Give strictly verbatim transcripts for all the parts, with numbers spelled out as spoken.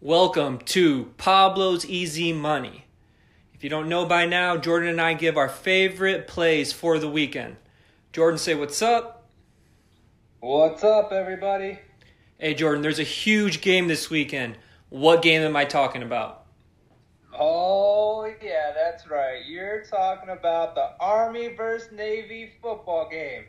Welcome to Pablo's Easy Money. If you don't know by now, Jordan and I give our favorite plays for the weekend. Jordan, say what's up. What's up, everybody? Hey, Jordan, there's a huge game this weekend. What game am I talking about? Oh, yeah, that's right. You're talking about the Army versus Navy football game.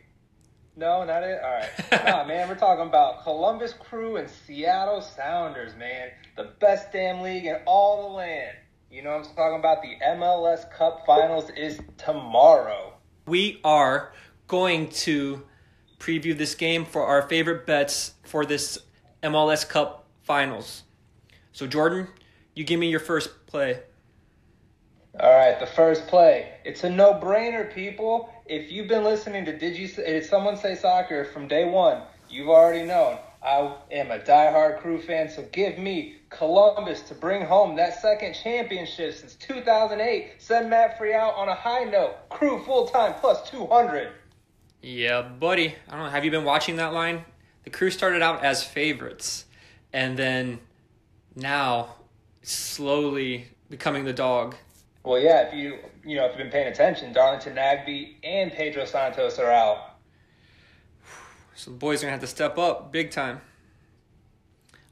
No, not it? All right. Nah, man, we're talking about Columbus Crew and Seattle Sounders, man. The best damn league in all the land. You know what I'm talking about? The M L S Cup Finals is tomorrow. We are going to preview this game for our favorite bets for this M L S Cup Finals. So, Jordan, you give me your first play. All right, the first play. It's a no-brainer, people. If you've been listening to Did You Say, Did Someone Say Soccer from day one, you've already known I am a diehard Crew fan, so give me Columbus to bring home that second championship since two thousand eight. Send Matt Free out on a high note. Crew full-time plus two hundred. Yeah, buddy. I don't know. Have you been watching that line? The Crew started out as favorites, and then now slowly becoming the dog. Well, yeah, if you you know if you've been paying attention, Darlington Nagbe and Pedro Santos are out. So the boys are gonna have to step up big time.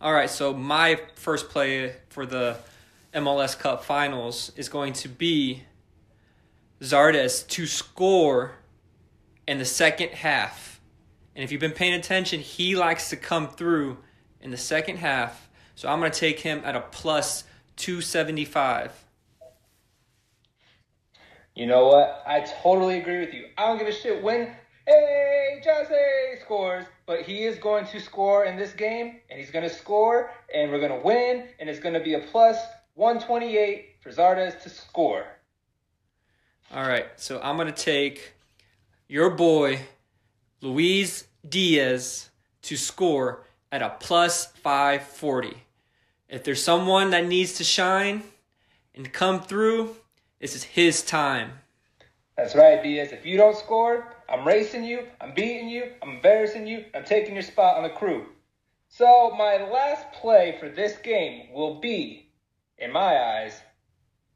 All right, so my first play for the M L S Cup Finals is going to be Zardes to score in the second half. And if you've been paying attention, he likes to come through in the second half. So I'm going to take him at a plus two seventy-five. You know what? I totally agree with you. I don't give a shit when, hey, Jose scores, but he is going to score in this game, and he's going to score, and we're going to win, and it's going to be a plus one twenty-eight for Zardes to score. All right, so I'm going to take your boy, Luis Diaz, to score at a plus five forty. If there's someone that needs to shine and come through, this is his time. That's right, Diaz. If you don't score, I'm racing you, I'm beating you, I'm embarrassing you, I'm taking your spot on the Crew. So my last play for this game will be, in my eyes,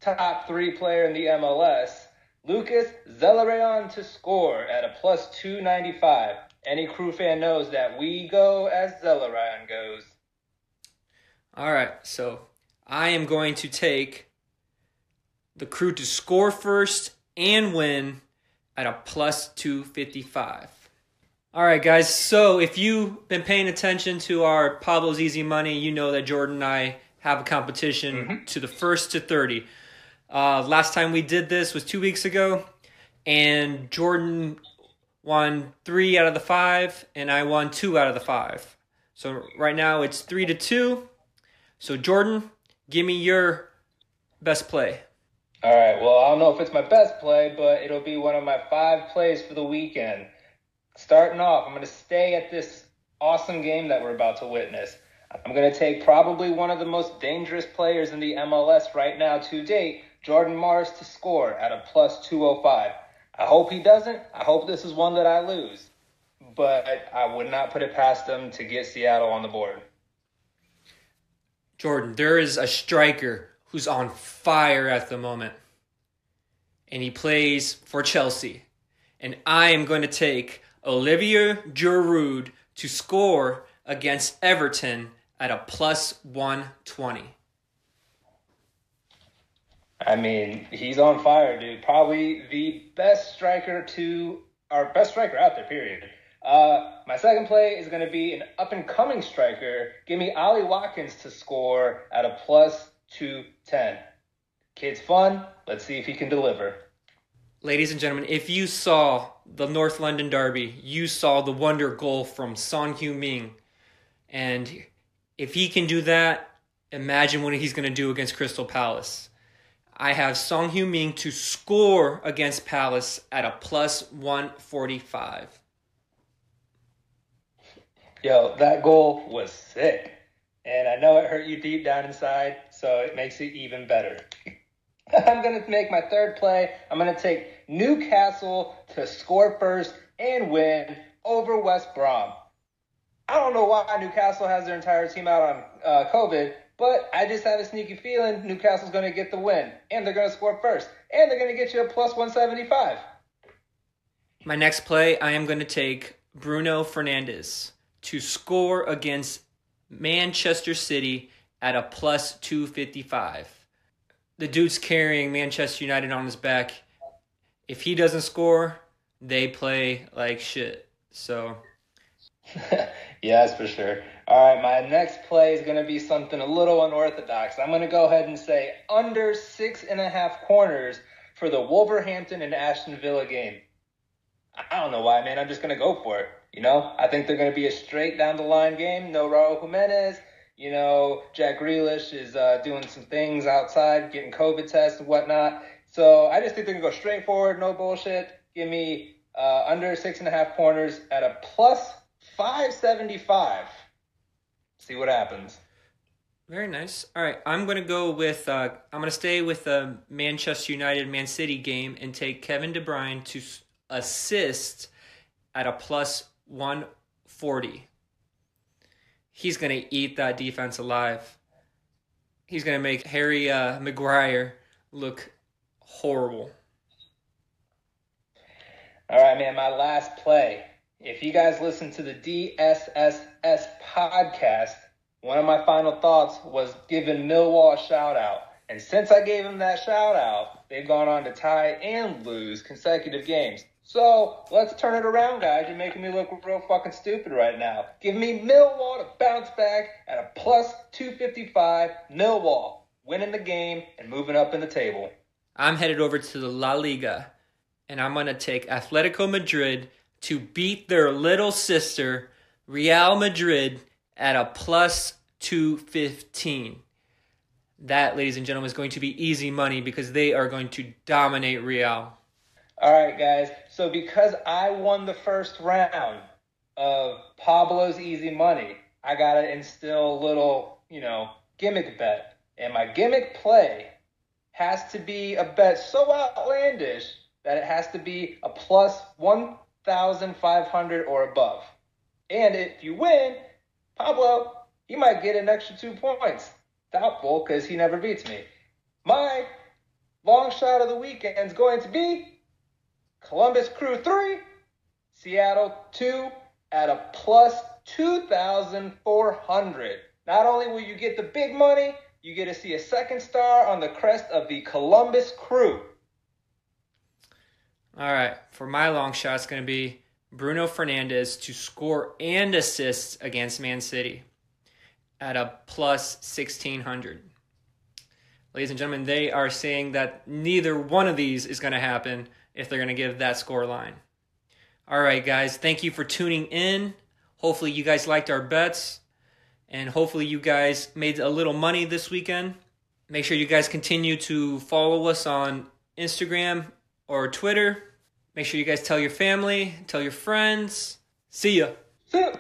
top three player in the M L S, Lucas Zelarayan to score at a plus two ninety-five. Any Crew fan knows that we go as Zelarayan goes. All right, so I am going to take the Crew to score first and win at a plus two fifty-five. All right, guys, so if you've been paying attention to our Pablo's Easy Money, you know that Jordan and I have a competition mm-hmm. to the first to thirty. Uh, last time we did this was two weeks ago, and Jordan won three out of the five, and I won two out of the five. So right now it's three to two. So Jordan, give me your best play. All right, well, I don't know if it's my best play, but it'll be one of my five plays for the weekend. Starting off, I'm going to stay at this awesome game that we're about to witness. I'm going to take probably one of the most dangerous players in the M L S right now to date, Jordan Morris, to score at a plus two oh five. I hope he doesn't. I hope this is one that I lose. But I would not put it past them to get Seattle on the board. Jordan, there is a striker who's on fire at the moment. And he plays for Chelsea. And I am going to take Olivier Giroud to score against Everton at a plus one twenty. I mean, he's on fire, dude. Probably the best striker to our best striker out there, period. Uh, my second play is going to be an up-and-coming striker. Give me Ollie Watkins to score at a plus two ten. Kid's fun. Let's see if he can deliver. Ladies and gentlemen, if you saw the North London derby, you saw the wonder goal from Son Heung-min. And if he can do that, imagine what he's going to do against Crystal Palace. I have Son Heung-min to score against Palace at a plus one forty-five. Yo, that goal was sick. And I know it hurt you deep down inside, so it makes it even better. I'm going to make my third play. I'm going to take Newcastle to score first and win over West Brom. I don't know why Newcastle has their entire team out on uh, COVID, but I just have a sneaky feeling Newcastle's going to get the win, and they're going to score first, and they're going to get you a plus one seventy-five. My next play, I am going to take Bruno Fernandes to score against Manchester City at a plus two fifty-five. The dude's carrying Manchester United on his back. If he doesn't score, they play like shit. So... yes, for sure. All right, my next play is going to be something a little unorthodox. I'm going to go ahead and say under six and a half corners for the Wolverhampton and Aston Villa game. I don't know why, man. I'm just going to go for it. You know, I think they're going to be a straight down the line game. No Raul Jimenez. You know, Jack Grealish is uh, doing some things outside, getting COVID tests and whatnot. So I just think they're going to go straight forward. No bullshit. Give me uh, under six and a half corners at a plus five seventy-five. See what happens. Very nice. All right, I'm going to go with uh, I'm going to stay with the Manchester United Man City game and take Kevin De Bruyne to assist at a plus one forty. He's going to eat that defense alive. He's going to make Harry uh, Maguire look horrible. All right, man, my last play. If you guys listen to the D S S S podcast, one of my final thoughts was giving Millwall a shout-out. And since I gave them that shout-out, they've gone on to tie and lose consecutive games. So let's turn it around, guys. You're making me look real fucking stupid right now. Give me Millwall to bounce back at a plus two fifty-five. Millwall winning the game and moving up in the table. I'm headed over to the La Liga, and I'm going to take Atletico Madrid to beat their little sister, Real Madrid, at a plus two fifteen. That, ladies and gentlemen, is going to be easy money because they are going to dominate Real. All right, guys. So because I won the first round of Pablo's Easy Money, I got to instill a little, you know, gimmick bet. And my gimmick play has to be a bet so outlandish that it has to be a plus one. one thousand five hundred or above. And if you win, Pablo, you might get an extra two points. Doubtful, because he never beats me. My long shot of the weekend is going to be Columbus Crew three, Seattle two at a plus two thousand four hundred. Not only will you get the big money, you get to see a second star on the crest of the Columbus Crew. All right, for my long shot, it's going to be Bruno Fernandes to score and assist against Man City at a plus sixteen hundred. Ladies and gentlemen, they are saying that neither one of these is going to happen if they're going to give that score line. All right, guys, thank you for tuning in. Hopefully you guys liked our bets, and hopefully you guys made a little money this weekend. Make sure you guys continue to follow us on Instagram or Twitter. Make sure you guys tell your family, tell your friends. See ya. See ya.